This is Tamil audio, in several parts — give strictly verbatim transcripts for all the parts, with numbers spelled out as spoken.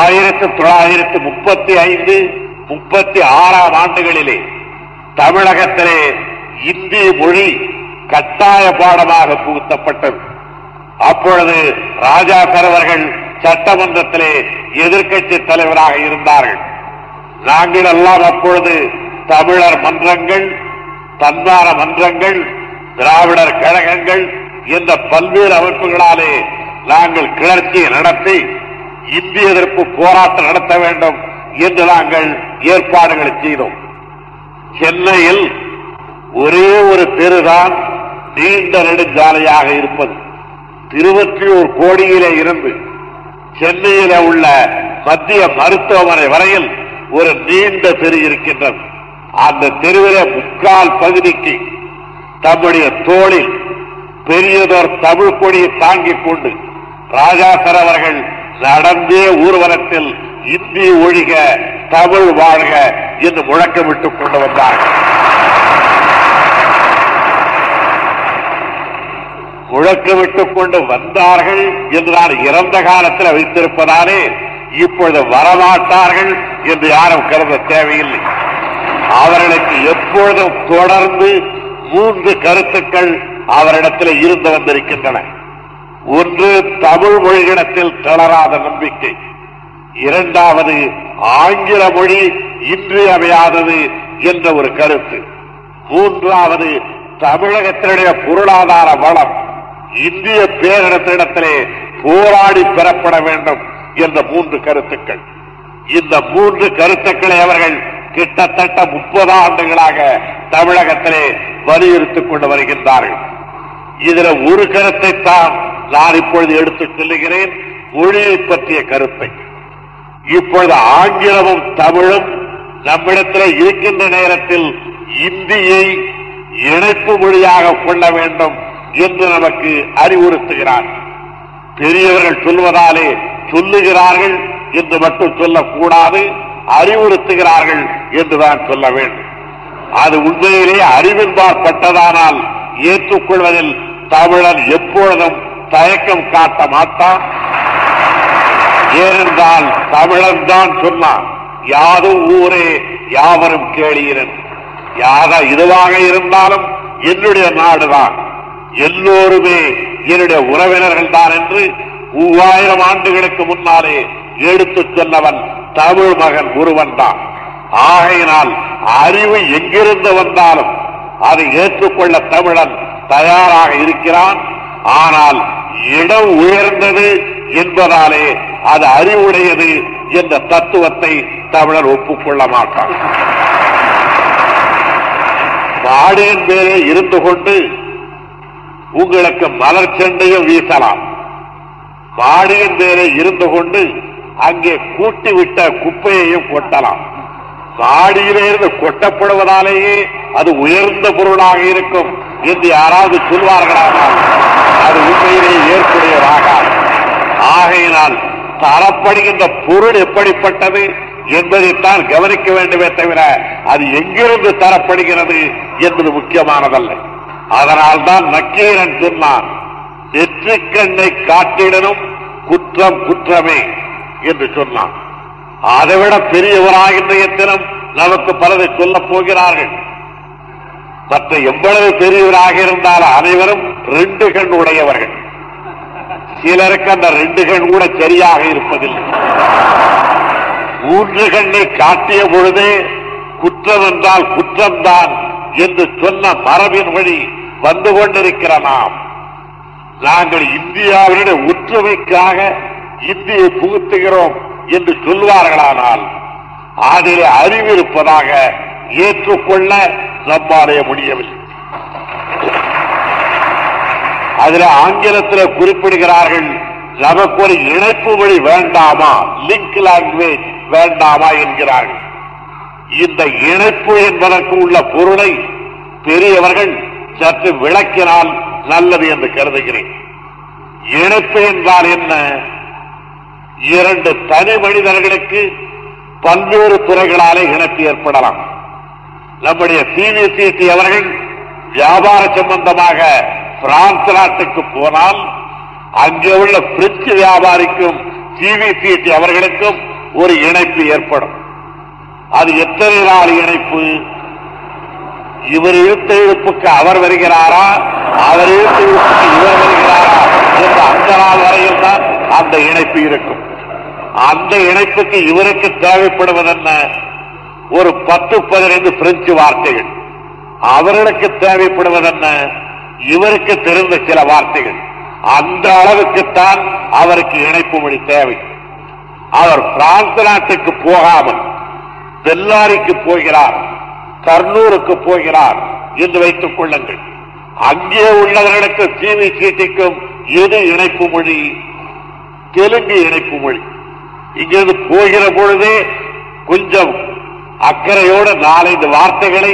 ஆயிரத்தி தொள்ளாயிரத்தி முப்பத்தி ஐந்து முப்பத்தி ஆறாம் ஆண்டுகளிலே தமிழகத்திலே இந்தி மொழி கட்டாய பாடமாக புகுத்தப்பட்டது. அப்பொழுது ராஜாக்கர் அவர்கள் சட்டமன்றத்திலே எதிர்க்கட்சி தலைவராக இருந்தார்கள். நாங்கள் எல்லாம் அப்பொழுது தமிழர் மன்றங்கள், தன்னார மன்றங்கள், திராவிடர் கழகங்கள் என்ற பல்வேறு அமைப்புகளாலே நாங்கள் கிளர்ச்சியை நடத்தி இந்தி எதிர்ப்பு போராட்டம் நடத்த வேண்டும் என்று நாங்கள் ஏற்பாடுகளை செய்தோம். சென்னையில் ஒரே ஒரு தெருதான் நீண்ட நெடுஞ்சாலையாக இருப்பது. திருவொற்றியூர் கோடியிலே இருந்து சென்னையில உள்ள மத்திய மருத்துவமனை வரையில் ஒரு நீண்ட தெரு இருக்கின்றது. அந்த தெருவிலே முக்கால் பகுதிக்கு தம்முடைய தோளில் பெரியதோர் தமிழ் கொடியை தாங்கிக் கொண்டு ராஜாசர் அவர்கள் நடந்தே ஊர்வலத்தில் இந்தி ஒழிக தமிழ் வாழ்க என்று முழக்கமிட்டுக் கொண்டு வந்தார்கள். முழக்கமிட்டுக் கொண்டு வந்தார்கள் என்று நான் இறந்த காலத்தில் வைத்திருப்பதாலே இப்பொழுது வரமாட்டார்கள் என்று யாரும் கருத தேவையில்லை. அவர்களுக்கு எப்பொழுதும் தொடர்ந்து மூன்று கருத்துக்கள் அவரிடத்தில் இருந்து வந்திருக்கின்றன. ஒன்று, தமிழ் மொழியிடத்தில் தளராத நம்பிக்கை. இரண்டாவது, ஆங்கில மொழி இன்றியமையாதது என்ற ஒரு கருத்து. மூன்றாவது, தமிழகத்தினுடைய பொருளாதார வளம் இந்திய பேரிடத்திடத்திலே போராடி பெறப்பட வேண்டும் என்ற மூன்று கருத்துக்கள். இந்த மூன்று கருத்துக்களை அவர்கள் கிட்டத்தட்ட முப்பது ஆண்டுகளாக தமிழகத்திலே வலியுறுத்திக் கொண்டு வருகின்றார்கள். இதில் ஒரு கருத்தை தான் நான் இப்பொழுது எடுத்துச் சொல்லுகிறேன், மொழியை பற்றிய கருத்தை. இப்பொழுது ஆங்கிலமும் தமிழும் நம்மிடத்திலே இருக்கின்ற நேரத்தில் இந்தியை இணைப்பு மொழியாக கொள்ள வேண்டும் என்று நமக்கு அறிவுறுத்துகிறார். பெரியவர்கள் சொல்வதாலே சொல்லுகிறார்கள் என்று மட்டும் சொல்லக்கூடாது, அறிவுறுத்துகிறார்கள் என்றுதான் சொல்ல வேண்டும். அது உண்மையிலே அறிவின்பாற்பட்டதானால் ஏற்றுக்கொள்வதில் தமிழன் எப்பொழுதும் தயக்கம் காட்ட மாட்டான். ஏனென்றால் தமிழன் தான் சொன்னான், யாதும் ஊரே யாவரும் கேளீரன். யாத இதுவாக இருந்தாலும் என்னுடைய நாடுதான், எல்லோருமே என்னுடைய உறவினர்கள் தான் என்று மூவாயிரம் ஆண்டுகளுக்கு முன்னாலே எடுத்துச் சொன்னவன் தமிழ் மகன் ஒருவன் தான். ஆகையினால் அறிவு எங்கிருந்து வந்தாலும் அதை ஏற்றுக்கொள்ள தமிழன் தயாராக இருக்கிறான். ஆனால் இடம் உயர்ந்தது என்பதாலே அது அறிவுடையது என்ற தத்துவத்தை தமிழர் ஒப்புக்கொள்ள மாட்டான். மாடின் மேலே இருந்து கொண்டு உங்களுக்கு மலர் செண்டையும் வீசலாம். மாடியின் மேலே இருந்து கொண்டு அங்கே கூட்டிவிட்ட குப்பையையும் கொட்டலாம். மாடியிலிருந்து கொட்டப்படுவதாலேயே அது உயர்ந்த பொருளாக இருக்கும் என்று யாராவது சொல்வார்களானால் அது உண்மையிலே ஏற்புடையதாக. ஆகையினால் தரப்படுகின்ற பொருள் எப்படிப்பட்டது என்பதைத்தான் கவனிக்க வேண்டுமே தவிர அது எங்கிருந்து தரப்படுகிறது என்பது முக்கியமானதல்ல. அதனால் தான் நக்கீரன் சொன்னான், நெற்றிக்கண்ணை காட்டிடனும் குற்றம் குற்றமே என்று சொன்னான். அதைவிட பெரியவராக இன்றைய தினம் நமக்கு பலரை சொல்லப் போகிறார்கள். மற்ற எவ்வளவு பெரியவராக இருந்தால் அனைவரும் ரெண்டு கண் உடையவர்கள். சிலருக்கு அந்த ரெண்டு கண் கூட சரியாக இருப்பதில்லை. மூன்று கண்ணை காட்டிய பொழுதே குற்றம் என்றால் குற்றம்தான் என்று சொன்ன மரபின் வழி வந்து கொண்டிருக்கிற நாம், நாங்கள் இந்தியாவினுடைய ஒற்றுமைக்காக இந்தியை புகுத்துகிறோம் என்று சொல்வார்களானால் அதில் அறிவிருப்பதாக ஏற்றுக்கொள்ள நம்மாலே முடியவில்லை. அதில் ஆங்கிலத்தில் குறிப்பிடுகிறார்கள், நமக்கு ஒரு இணைப்பு மொழி வேண்டாமா, லிங்க் லாங்குவேஜ் வேண்டாமா என்கிறார்கள். இந்த இணைப்பு என்பதற்கு உள்ள பொருளை பெரியவர்கள் சற்று விளக்கினால் நல்லது என்று கருதுகிறேன். இணைப்பு என்றால் என்ன? இரண்டு தனி மனிதர்களுக்கு பல்வேறு துறைகளாலே இணைப்பு ஏற்படலாம். நம்முடைய சிபிசிஐடி அவர்கள் வியாபார சம்பந்தமாக பிரான்ஸ் நாட்டுக்கு போனால் அங்கே உள்ள பிரெஞ்சு வியாபாரிக்கும் ஜிவிசிடி அவர்களுக்கும் ஒரு இணைப்பு ஏற்படும். அது எத்தனை நாள் இணைப்பு? இவர் இழுத்த இழுப்புக்கு அவர் வருகிறாரா, அவர் இழுத்த இழுப்புக்கு இவர் வருகிறாரா என்ற அந்த நாள் வரையில் தான் அந்த இணைப்பு இருக்கும். அந்த இணைப்புக்கு இவருக்கு தேவைப்படுவதென்ன? ஒரு பத்து பதினைந்து பிரெஞ்சு வார்த்தைகள். அவர்களுக்கு தேவைப்படுவதென்ன? இவருக்கு தெரிந்த சில வார்த்தைகள். அந்த அளவுக்குத்தான் அவருக்கு இணைப்பு மொழி தேவை. அவர் பிரான்ஸ் நாட்டுக்கு போகாமல் பெல்லாரிக்கு போகிறார், கர்னூருக்கு போகிறார் என்று வைத்துக் கொள்ளுங்கள். அங்கே உள்ளவர்களுக்கு ஜிவி சீட்டிக்கும் எது இணைப்பு மொழி? தெலுங்கு இணைப்பு மொழி. இங்கிருந்து போகிற பொழுதே கொஞ்சம் அக்கறையோடு நாலஞ்சு வார்த்தைகளை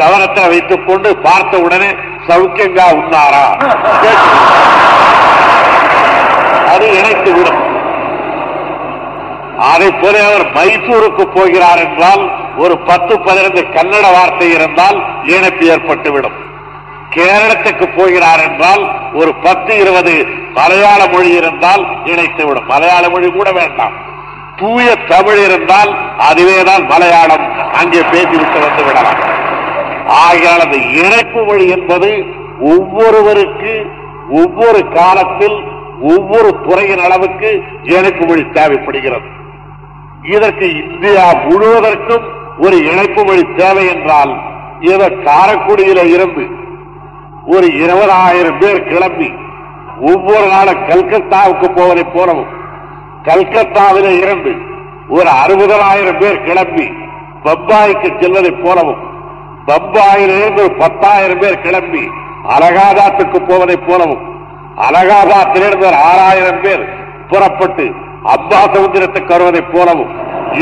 கவனத்தில் வைத்துக் கொண்டு பார்த்த உடனே சவுக்கியங்கா உன்னாரா அது இணைத்துவிடும். அதை போல அவர் மைசூருக்கு போகிறார் என்றால் ஒரு பத்து பதினைந்து கன்னட வார்த்தை இருந்தால் இணைப்பு ஏற்பட்டுவிடும். கேரளத்துக்கு போகிறார் என்றால் ஒரு பத்து இருபது மலையாள மொழி இருந்தால் இணைத்துவிடும். மலையாள மொழி கூட வேண்டாம், தூய தமிழ் இருந்தால் அதுவேதான் மலையாளம், அங்கே பேசிவிட்டு வந்து விடலாம். ஆகையால் அந்த இணைப்பு மொழி என்பது ஒவ்வொருவருக்கு ஒவ்வொரு காலத்தில் ஒவ்வொரு துறையின் அளவுக்கு இணைப்பு மொழி தேவைப்படுகிறது. இதற்கு இந்தியா முழுவதற்கும் ஒரு இணைப்பு மொழி தேவை என்றால் இதை காரக்குடியில இருந்து ஒரு இருபதாயிரம் பேர் கிளம்பி ஒவ்வொரு நாளும் கல்கத்தாவுக்கு போவதை போலவும், கல்கத்தாவில இருந்து ஒரு அறுபதாயிரம் பேர் கிளம்பி பம்பாய்க்கு செல்வதை போலவும், பம்பாயிலிருந்து ஒரு பத்தாயிரம் பேர் கிளம்பி அலகாபாத்துக்கு போவதை போலவும், அலகாபாத்திலிருந்து ஒரு ஆறாயிரம் பேர் புறப்பட்டு அப்பா சமுத்திரத்துக்கு வருவதை போலவும்,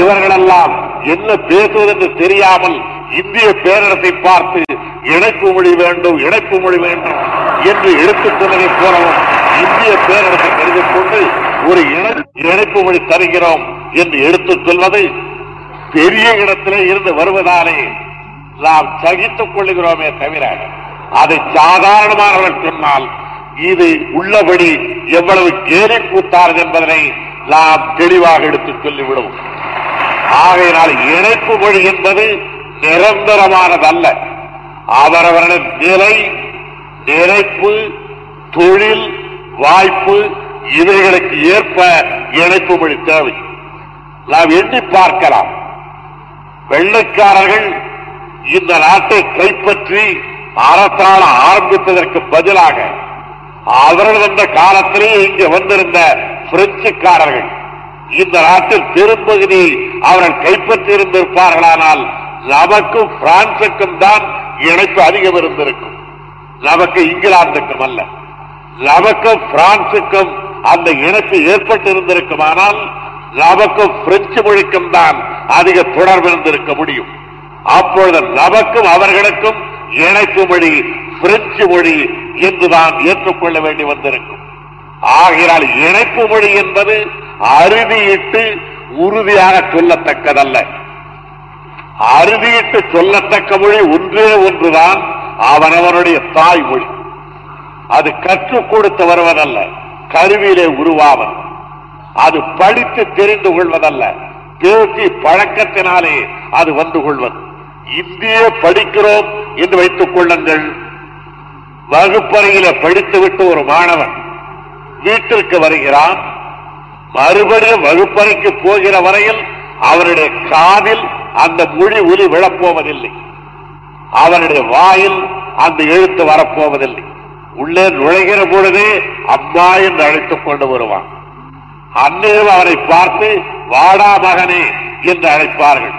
இவர்களெல்லாம் என்ன பேசுவது என்று தெரியாமல் இந்திய பேரரசை பார்த்து இணைப்பு மொழி வேண்டும் இணைப்பு மொழி வேண்டும் என்று எடுத்துக் கொண்டதை போலவும் இந்திய பேரரசை கருதி கொண்டு ஒரு இணைப்பு மொழி தருகிறோம் என்று எடுத்துக் கொள்வது பெரிய இடத்திலே இருந்து வருவதாலே நாம் சகித்துக் கொள்ளுகிறோமே தவிர, அதை சாதாரணமானவர்கள் சொன்னால் இது உள்ளபடி எவ்வளவு கேலி கூத்தார்கள் என்பதனை நாம் தெளிவாக எடுத்துச் சொல்லிவிடும். ஆகையினால் இணைப்பு மொழி என்பது நிரந்தரமானதல்ல. அவரவர்களின் நிலை, நினைப்பு, தொழில் வாய்ப்பு இவைகளுக்கு ஏற்ப இணைப்பு மொழி தேவை. நாம் எண்ணி பார்க்கலாம், வெள்ளைக்காரர்கள் இந்த நாட்டை கைப்பற்றி அரசாள ஆரம்பித்ததற்கு பதிலாக அவர்கள் அந்த காலத்திலே இங்கு வந்திருந்த பிரெஞ்சுக்காரர்கள் இந்த நாட்டில் பெரும்பகுதியை அவர்கள் கைப்பற்றி இருந்திருப்பார்களானால் நமக்கும் பிரான்சுக்கும் தான் இணைப்பு அதிகம் இருந்திருக்கும், நமக்கு இங்கிலாந்துக்கும் அல்ல. நமக்கும் பிரான்சுக்கும் அந்த இணைப்பு ஏற்பட்டு இருந்திருக்குமானால் நமக்கும் பிரெஞ்சு மொழிக்கும் தான் அதிக தொடர்பு இருந்திருக்க முடியும். அப்பொழுது நமக்கும் அவர்களுக்கும் இணைப்பு மொழி பிரெஞ்சு மொழி என்றுதான் ஏற்றுக்கொள்ள வேண்டி வந்திருக்கும். ஆகையால் இணைப்பு மொழி என்பது அறுதியிட்டு உறுதியாக சொல்லத்தக்கதல்ல. அறுதியிட்டு சொல்லத்தக்க மொழி ஒன்றே ஒன்றுதான், அவனவனுடைய தாய்மொழி. அது கற்றுக் கொடுத்து வருவதல்ல, கருவியிலே உருவாவது. அது படித்து தெரிந்து கொள்வதல்ல, பேசி பழக்கத்தினாலே அது வந்து கொள்வது. இந்திய படிக்கிறோம் என்று வைத்துக் கொள்ளுங்கள், வகுப்பறையில படித்துவிட்டு ஒரு மாணவன் வீட்டிற்கு வருகிறான். மறுபடியும் வகுப்பறைக்கு போகிற வரையில் அவருடைய காதில் அந்த மொழி ஒலி விழப்போவதில்லை, அவருடைய வாயில் அந்த எழுத்து வரப்போவதில்லை. உள்ளே நுழைகிற பொழுதே அம்மா என்று அழைத்துக் கொண்டு வருவான். அன்னையும் அவரை பார்த்து வாடா மகனே என்று அழைப்பார்கள்.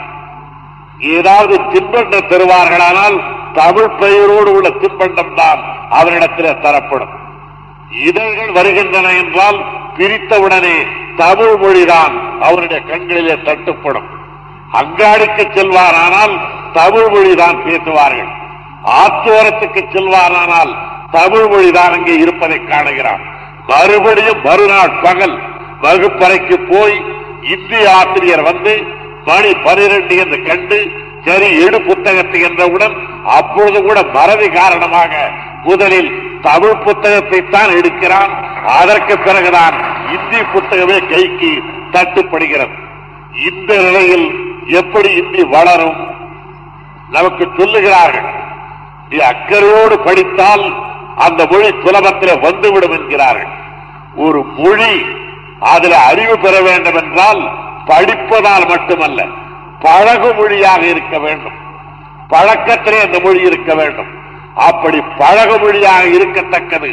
ஏதாவது தின்பண்டம் தருவார்களானால் தமிழ் பெயரோடு உள்ள தின்பண்டம் தான் அவரிடத்திலே தரப்படும். இதழ்கள் வருகின்றன என்றால் பிரித்தவுடனே தமிழ் மொழிதான் அவருடைய கண்களிலே தட்டுப்படும். அங்காடிக்கு செல்வாரானால் தமிழ் மொழிதான் பேசுவார்கள், ஆத்தோரத்துக்கு செல்வாரானால் தமிழ் மொழிதான் அங்கே இருப்பதை காணுகிறான். மறுபடியும் மறுநாள் பகல் வகுப்பறைக்கு போய் இந்திய ஆசிரியர் வந்து மணி பனிரெண்டு என்று கண்டு சரி எடு புத்தகத்தை என்றவுடன் அப்பொழுது கூட மறதி காரணமாக முதலில் தமிழ் புத்தகத்தை தான் எடுக்கிறான், அதற்கு பிறகுதான் இந்தி புத்தகமே கைக்கு தட்டுப்படுகிறது. இந்த நிலையில் எப்படி இந்தி வளரும்? நமக்கு சொல்லுகிறார்கள், நீ அக்கறையோடு படித்தால் அந்த மொழி சுலபத்தில் வந்துவிடும் என்கிறார்கள். ஒரு மொழி அதில் அறிவு பெற வேண்டும் என்றால் படிப்பதால் மட்டுமல்ல, பழகு மொழியாக இருக்க வேண்டும். பழக்கத்திலே அந்த மொழி இருக்க வேண்டும். அப்படி பழகு மொழியாக இருக்கத்தக்கது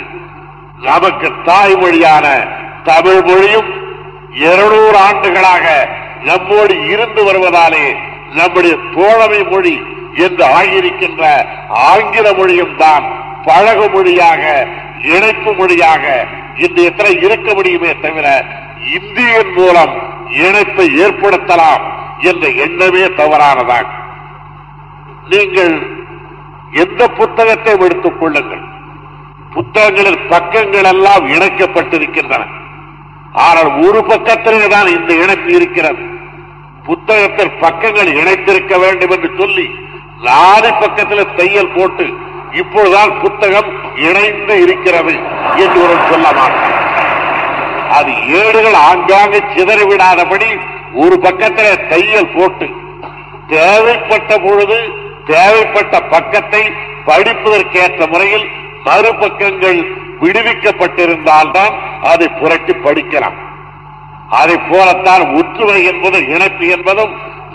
நமக்கு தாய்மொழியான தமிழ் மொழியும் இருநூறு ஆண்டுகளாக நம்மோடு இருந்து வருவதாலே நம்முடைய தோழமை மொழி என்று ஆகியிருக்கின்ற ஆங்கில மொழியும் தான் பழகு மொழியாக, இணைப்பு மொழியாக இன்று எத்தனை இருக்க முடியுமே தவிர இந்தியின் மூலம் இணைப்பை ஏற்படுத்தலாம் என்ற எண்ணமே தவறானதான். நீங்கள் எந்த புத்தகத்தை எடுத்துக் கொள்ளுங்கள், புத்தகங்களில் பக்கங்கள் எல்லாம் இணைக்கப்பட்டிருக்கின்றன. ஆனால் ஒரு பக்கத்திலே தான் இந்த இணைப்பு இருக்கிறது. புத்தகத்தில் பக்கங்கள் இணைத்திருக்க வேண்டும் என்று சொல்லி நாலு பக்கத்தில் தையல் போட்டு இப்பொழுதுதான் புத்தகம் இணைந்து இருக்கிறது என்று ஒரு சொல்ல மாட்டார். அது ஏடுகள் ஆங்காங்கு சிதறிவிடாதபடி ஒரு பக்கத்தில் தையல் போட்டு தேவைப்பட்ட பொழுது தேவைப்பட்ட பக்கத்தை படிப்பதற்கேற்ற முறையில் மறுபக்கங்கள் விடுவிக்கப்பட்டிருந்தால்தான் அதை புரட்டி படிக்கலாம். அதை போலத்தான் ஒற்றுமை என்பது, இணைப்பு என்பதும்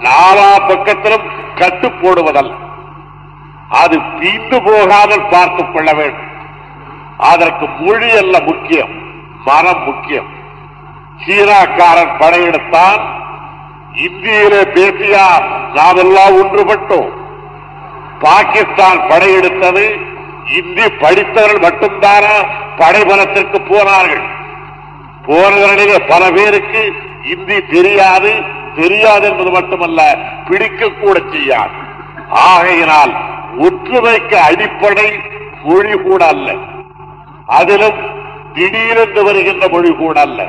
நாலா பக்கத்திலும் கட்டு போடுவதல்ல. அது தீண்டு போகாமல் பார்த்துக் கொள்ள வேண்டும். அதற்கு மொழி அல்ல முக்கியம், மனம் முக்கியம். சீனாக்காரன் படையெடுத்தான், இந்தியிலே பேசியா நாமெல்லாம் ஒன்றுபட்டோம். பாகிஸ்தான் படையெடுத்தது, இந்தி படித்தவர்கள் மட்டும்தானா படைபலத்திற்கு போனார்கள்? போனவர்களிலே பல பேருக்கு இந்தி தெரியாது, தெரியாது என்பது மட்டுமல்ல பிடிக்கக்கூட செய்யாது. ஆகையினால் ஒற்றுமைக்கு அடிப்படை மொழி கூட அல்ல, அதிலும் திடீரென்று வருகின்ற மொழி கூட அல்ல,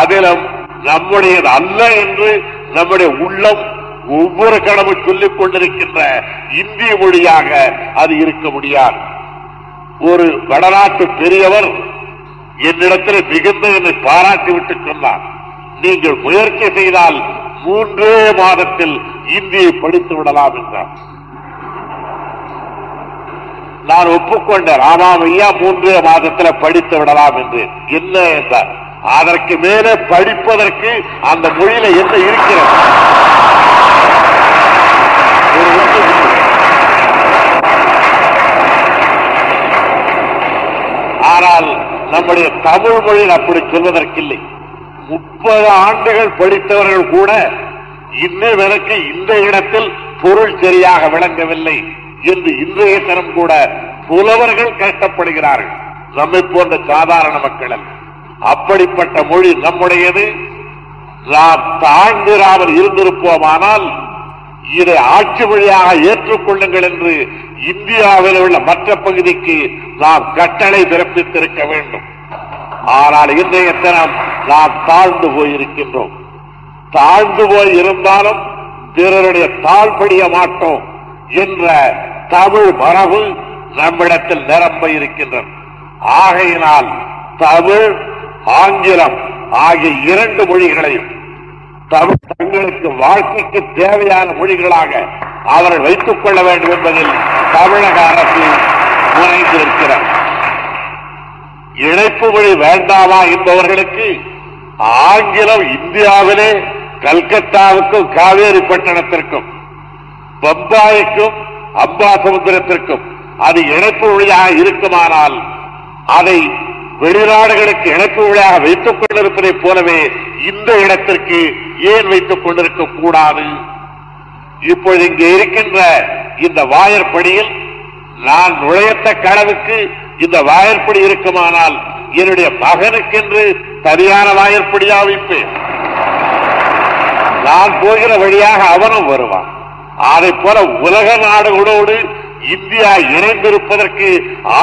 அதிலும் நம்முடையது அல்ல என்று நம்முடைய உள்ளம் ஒவ்வொரு கடவுள் சொல்லிக் கொண்டிருக்கின்ற இந்திய மொழியாக அது இருக்க முடியாது. ஒரு வடநாட்டு பெரியவர் என்னிடத்தில் மிகுந்த என்னை பாராட்டிவிட்டு சொன்னார், நீங்கள் முயற்சி செய்தால் மூன்றே மாதத்தில் இந்தியை படித்து விடலாம் என்றார். நான் ஒப்புக்கொண்டேன், ஆமாமையா மூன்றே மாதத்தில் படித்து விடலாம் என்று. என்ன என்றார், அதற்கு மேலே படிப்பதற்கு அந்த மொழியில என்ன இருக்கிறது? ஆனால் நம்முடைய தமிழ் மொழியில் அப்படி சொல்வதற்கில்லை. முப்பது ஆண்டுகள் படித்தவர்கள் கூட இன்னும் எனக்கு இந்த இடத்தில் பொருள் சரியாக விளங்கவில்லை என்று இன்றைய தரம் கூட புலவர்கள் கஷ்டப்படுகிறார்கள், நம்மை போன்ற சாதாரண மக்கள். அப்படிப்பட்ட மொழி நம்முடையது. நாம் தாழ்ந்திராமல் இருந்திருப்போமானால் இதை ஆட்சி மொழியாக ஏற்றுக்கொள்ளுங்கள் என்று இந்தியாவில் உள்ள மற்ற பகுதிக்கு நாம் கட்டளை பிறப்பித்திருக்க வேண்டும். ஆனால் இன்றைய தினம் நாம் தாழ்ந்து போயிருக்கின்றோம். தாழ்ந்து போய் இருந்தாலும் பிறருடைய தாழ்படிய மாட்டோம் என்ற தமிழ் மரபு நம்மிடத்தில் நிரம்ப இருக்கின்றது. ஆகையினால் தமிழ், ஆங்கிலம் ஆகிய இரண்டு மொழிகளையும் தமிழ் தங்களுக்கு வாழ்க்கைக்கு தேவையான மொழிகளாக அவர்கள் வைத்துக் கொள்ள வேண்டும் என்பதில் தமிழக அரசு முனைந்திருக்கிறார். இணைப்பு மொழி வேண்டாமா என்பவர்களுக்கு ஆங்கிலம் இந்தியாவிலே கல்கத்தாவுக்கும் காவேரி பட்டணத்திற்கும் பம்பாய்க்கும் அம்பாசமுத்திரத்திற்கும் அது இணைப்பு மொழியாக இருக்குமானால் அதை வெளிநாடுகளுக்கு இணைப்பு மொழியாக வைத்துக் கொண்டிருப்பதைப் போலவே இந்த இடத்திற்கு ஏன் வைத்துக் கொண்டிருக்க கூடாது? இப்பொழுது இங்கே இருக்கின்ற இந்த வாயற்படியில் நான் நுழையத்தக்க அளவுக்கு இந்த வாயற்படி இருக்குமானால் என்னுடைய மகனுக்கென்று தனியான வாயற்படியா வைப்பேன். நான் போகிற வழியாக அவனும் வருவான். அதை போல உலக நாடுகளோடு இந்தியா இணைந்திருப்பதற்கு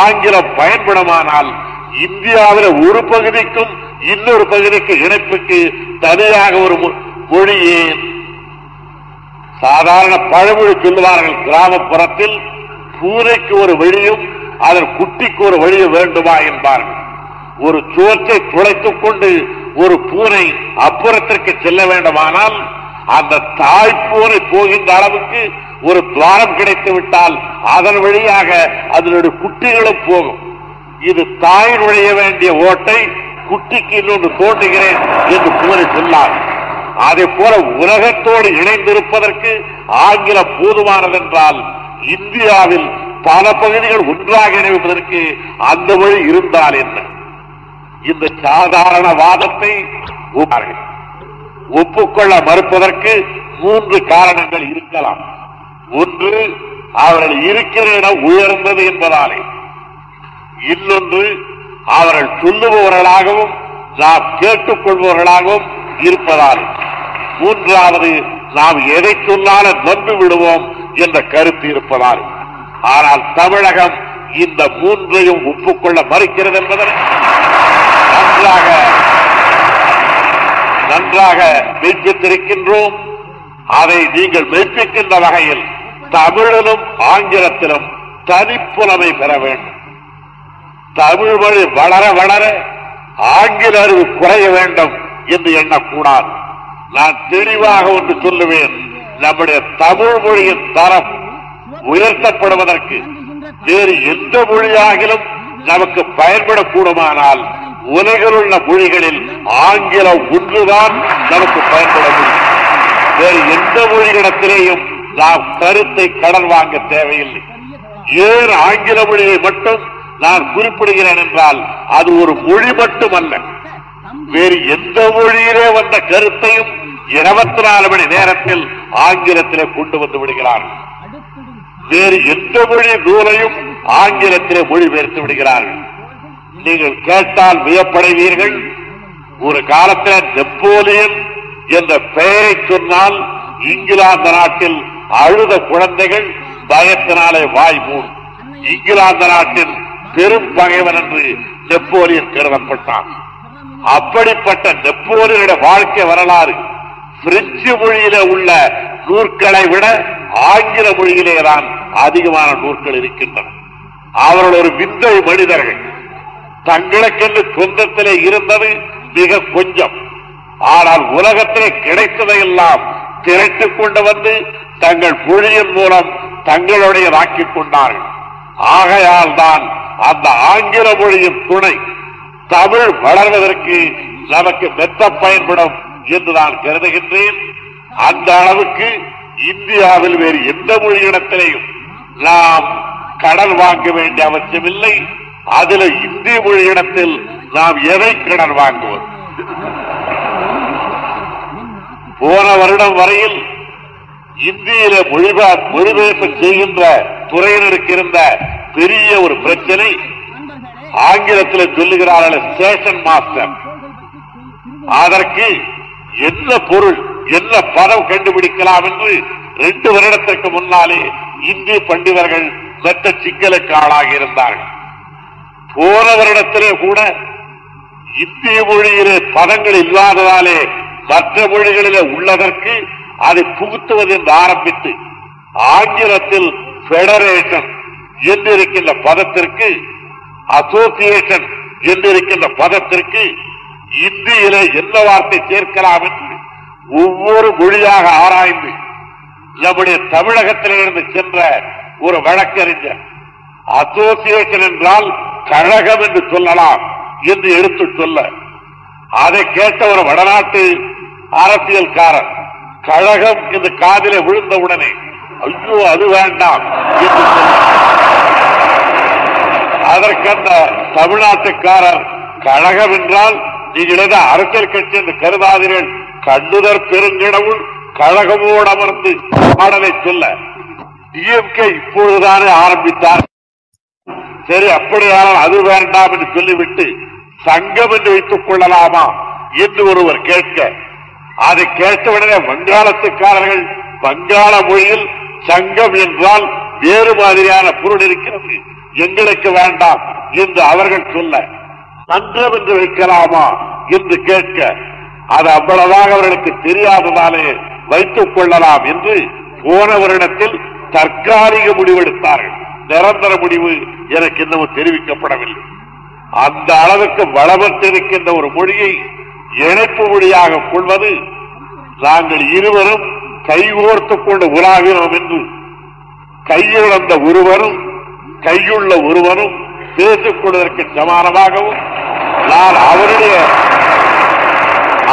ஆங்கிலம் பயன்படுமானால் இந்தியாவில் ஒரு பகுதிக்கும் இன்னொரு பகுதிக்கு இணைப்புக்கு தனியாக ஒரு மொழியே. சாதாரண பழமொழி சொல்லுவார்கள், கிராமப்புறத்தில் பூனைக்கு ஒரு வழியும் அதன் குட்டிக்கு ஒரு வழியும் வேண்டுமா என்பார்கள். ஒரு சுவற்றை துளைத்துக் கொண்டு ஒரு பூனை அப்புறத்திற்கு செல்ல வேண்டுமானால் அந்த தாய்ப்பூனை போகின்ற அளவுக்கு ஒரு துவாரம் கிடைத்து விட்டால் அதன் வழியாக அதனுடைய குட்டிகளும் போகும். இது தாய் நுழைய வேண்டிய ஓட்டை குட்டிக்கு இன்னொன்று தோண்டுகிறேன் என்று பூனை சொன்னார். அதே போல உலகத்தோடு இணைந்திருப்பதற்கு ஆங்கிலம் போதுமானதென்றால் இந்தியாவில் பல பகுதிகள் ஒன்றாக இணைப்பதற்கு அந்த வழி இருந்தால் என்ன? இந்த சாதாரண வாதத்தை ஒப்புக்கொள்ள மறுப்பதற்கு மூன்று காரணங்கள் இருக்கலாம். ஒன்று, அவர்கள் இருக்கிற இடம் உயர்ந்தது என்பதாலே. இன்னொன்று, அவர்கள் சொல்லுபவர்களாகவும் நாம் கேட்டுக் கொள்பவர்களாகவும் இருப்பதால். மூன்றாவது, நாம் எதை சொன்னாலும் நம்பி விடுவோம் என்ற கருத்து இருப்பதால். ஆனால் தமிழகம் இந்த மூன்றையும் ஒப்புக்கொள்ள மறுக்கிறது என்பதற்கு நன்றாக நன்றாக மெய்ப்பித்திருக்கின்றோம். அதை நீங்கள் மெய்ப்பிக்கின்ற வகையில் தமிழிலும் ஆங்கிலத்திலும் தனிப்புலமை பெற வேண்டும். தமிழ் மொழி வளர வளர ஆங்கில அறிவு குறைய வேண்டும் என்று எண்ணக்கூடாது. நான் தெளிவாக ஒன்று சொல்லுவேன். நம்முடைய தமிழ் மொழியின் தரம் உயர்த்தப்படுவதற்கு வேறு எந்த மொழியாகிலும் நமக்கு பயன்படக்கூடுமானால் உலகில் உள்ள மொழிகளில் ஆங்கிலம் ஒன்றுதான் நமக்கு பயன்பட முடியும். வேறு எந்த மொழிகளிடத்திலேயும் நாம் கருத்தை கடன் வாங்க தேவையில்லை. ஏன் ஆங்கில மொழியை மட்டும் நான் குறிப்பிடுகிறேன் என்றால் அது ஒரு மொழி மட்டுமல்ல. வேறு எந்த மொழியிலே வந்த கருத்தையும் இருபத்தி நாலு மணி நேரத்தில் ஆங்கிலத்திலே கொண்டு வந்து விடுகிறார்கள். வேறு எந்த மொழி நூலையும் ஆங்கிலத்திலே மொழிபெயர்த்து விடுகிறார்கள். நீங்கள் கேட்டால் வியப்படைவீர்கள். ஒரு காலத்தில் நெப்போலியன் என்ற பெயரை சொன்னால் இங்கிலாந்து நாட்டில் அழுத குழந்தைகள் பயத்தினாலே வாய் மூடும். இங்கிலாந்து நாட்டின் பெரும் பகைவன் என்று நெப்போலியன் கருதப்பட்டான். அப்படிப்பட்ட நெப்போலியனுடைய வாழ்க்கை வரலாறு பிரெஞ்சு மொழியிலே உள்ள நூற்களை விட ஆங்கில மொழியிலேதான் அதிகமான நூற்கள் இருக்கின்றன. அவர்கள் ஒரு விந்தை மனிதர்கள். தங்களுக்கென்று சொந்தத்திலே இருந்தது மிக கொஞ்சம். ஆனால் உலகத்திலே கிடைத்ததையெல்லாம் திரட்டிக் கொண்டு வந்து தங்கள் மொழியின் மூலம் தங்களுடையதாக்கிக் கொண்டார்கள். ஆகையால் தான் அந்த ஆங்கில மொழியின் துணை தமிழ் வளர்வதற்கு நமக்கு மெத்த பயன்படும் என்று நான் கருதுகின்றேன். அந்த அளவுக்கு இந்தியாவில் வேறு எந்த மொழியிடத்திலேயும் நாம் கடன் வாங்க வேண்டிய அவசியமில்லை. அதில் இந்தி மொழியிடத்தில் நாம் எதை கடன் வாங்குவோம்? போன வருடம் வரையில் இந்தியில மொழிபெயர்ப்பு செய்கின்ற துறையினருக்கு இருந்த பெரிய ஒரு பிரச்சனை, ஆங்கிலத்தில் சொல்லுகிறார்கள் ஸ்டேஷன் மாஸ்டர். அதற்கு என்ன பொருள், என்ன பதம் கண்டுபிடிக்கலாம் என்று ரெண்டு வருடத்திற்கு முன்னாலே இந்திய பண்டிதர்கள் மற்ற சிக்கலுக்கு ஆளாகி இருந்தார்கள். போன வருடத்திலே கூட இந்திய மொழியிலே பதங்கள் இல்லாததாலே மற்ற மொழிகளிலே உள்ளதற்கு அதை புகுத்துவது என்று ஆரம்பித்து ஆங்கிலத்தில் பெடரேஷன் என்றிருக்கின்ற பதத்திற்கு அசோசியேஷன் என்றிருக்கின்ற பதத்திற்கு இந்தியிலே என்ன வார்த்தை சேர்க்கலாம் என்று ஒவ்வொரு மொழியாக ஆராய்ந்து நம்முடைய தமிழகத்திலிருந்து சென்ற ஒரு வழக்கறிஞர் அசோசியேஷன் என்றால் கழகம் என்று சொல்லலாம் என்று எடுத்து சொல்ல, அதை கேட்ட ஒரு வடநாட்டு அரசியல்காரர் கழகம் என்று காதிலே விழுந்தவுடனே ஐயோ அது வேண்டாம் என்று அதற்கந்த தமிழ்நாட்டுக்காரர் கழகம் என்றால் நீங்கள் ஏதோ அரசியல் கட்சி என்று கருதாதீர்கள், கண்ணுதர் பெருங்கடவுள் கழகமோடு அமர்ந்து பாடலை சொல்ல டிஎம்கே இப்பொழுதுதானே ஆரம்பித்தார். சரி அப்படியானால் அது வேண்டாம் என்று சொல்லிவிட்டு சங்கம் என்று வைத்துக் கொள்ளலாமா என்று ஒருவர் கேட்க, அதை கேட்டவுடனே வங்காளத்துக்காரர்கள் வங்காள மொழியில் சங்கம் என்றால் வேறு மாதிரியான பொருள் இருக்கிறது, எங்களுக்கு வேண்டாம் என்று அவர்கள் சொல்ல சங்கம் என்று வைக்கலாமா என்று கேட்க, அது அவ்வளவாக அவர்களுக்கு தெரியாததாலே வைத்துக் கொள்ளலாம் என்று போன வருடத்தில் தற்காலிக முடிவெடுத்தார்கள். நிரந்தர முடிவு எனக்கு இன்னமும் தெரிவிக்கப்படவில்லை. அந்த அளவுக்கு வளமற்றிருக்கின்ற ஒரு மொழியை இணைப்பு வழியாக கொள்வது நாங்கள் இருவரும் கைகோர்த்துக் கொண்டு உலாகிறோம் என்று கையுழந்த ஒருவரும் கையுள்ள ஒருவரும் பேசிக் கொள்வதற்கு சமானமாகவும் நான் அவருடைய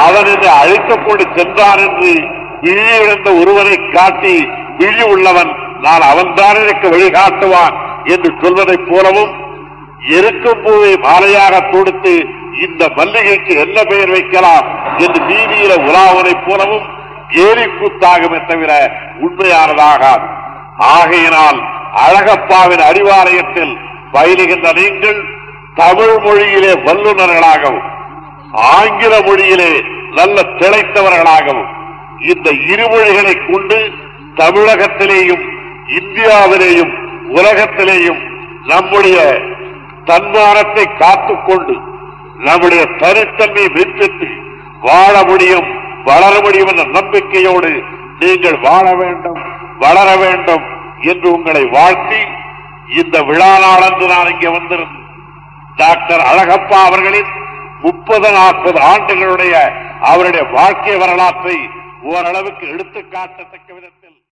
அவன் என்று அழைத்துக் கொண்டு சென்றான் என்று விழியுழந்த ஒருவனை காட்டி விழி உள்ளவன் நான் அவன்தான் எனக்கு வழிகாட்டுவான் என்று சொல்வதைப் போலவும் எருக்கும் பூவை மாலையாக தொடுத்து இந்த மல்லிகைக்கு என்ன பெயர் வைக்கலாம் என்று நீதியில உலாவதைப் போலவும் ஏரிக்கூத்தாகவே தவிர உண்மையானதாகாது. ஆகையினால் அழகப்பாவின் அறிவாலயத்தில் பயிலுகின்ற நீங்கள் தமிழ் மொழியிலே வல்லுநர்களாகவும் ஆங்கில மொழியிலே நல்ல திளைத்தவர்களாகவும் இந்த இருமொழிகளை கொண்டு தமிழகத்திலேயும் இந்தியாவிலேயும் உலகத்திலேயும் நம்முடைய தன்மானத்தை காத்துக்கொண்டு நம்முடைய தனித்தன்மையை மீட்பித்து வாழ முடியும் வளர முடியும் என்ற நம்பிக்கையோடு நீங்கள் வாழ வேண்டும் வளர வேண்டும் என்று உங்களை வாழ்த்தி இந்த விழா நாளன்று நான் இங்கே வந்திருந்தேன். டாக்டர் அழகப்பா அவர்களின் முப்பது நாற்பது ஆண்டுகளுடைய அவருடைய வாழ்க்கை வரலாற்றை ஓரளவுக்கு எடுத்துக்காட்டத்தக்க விதத்தில்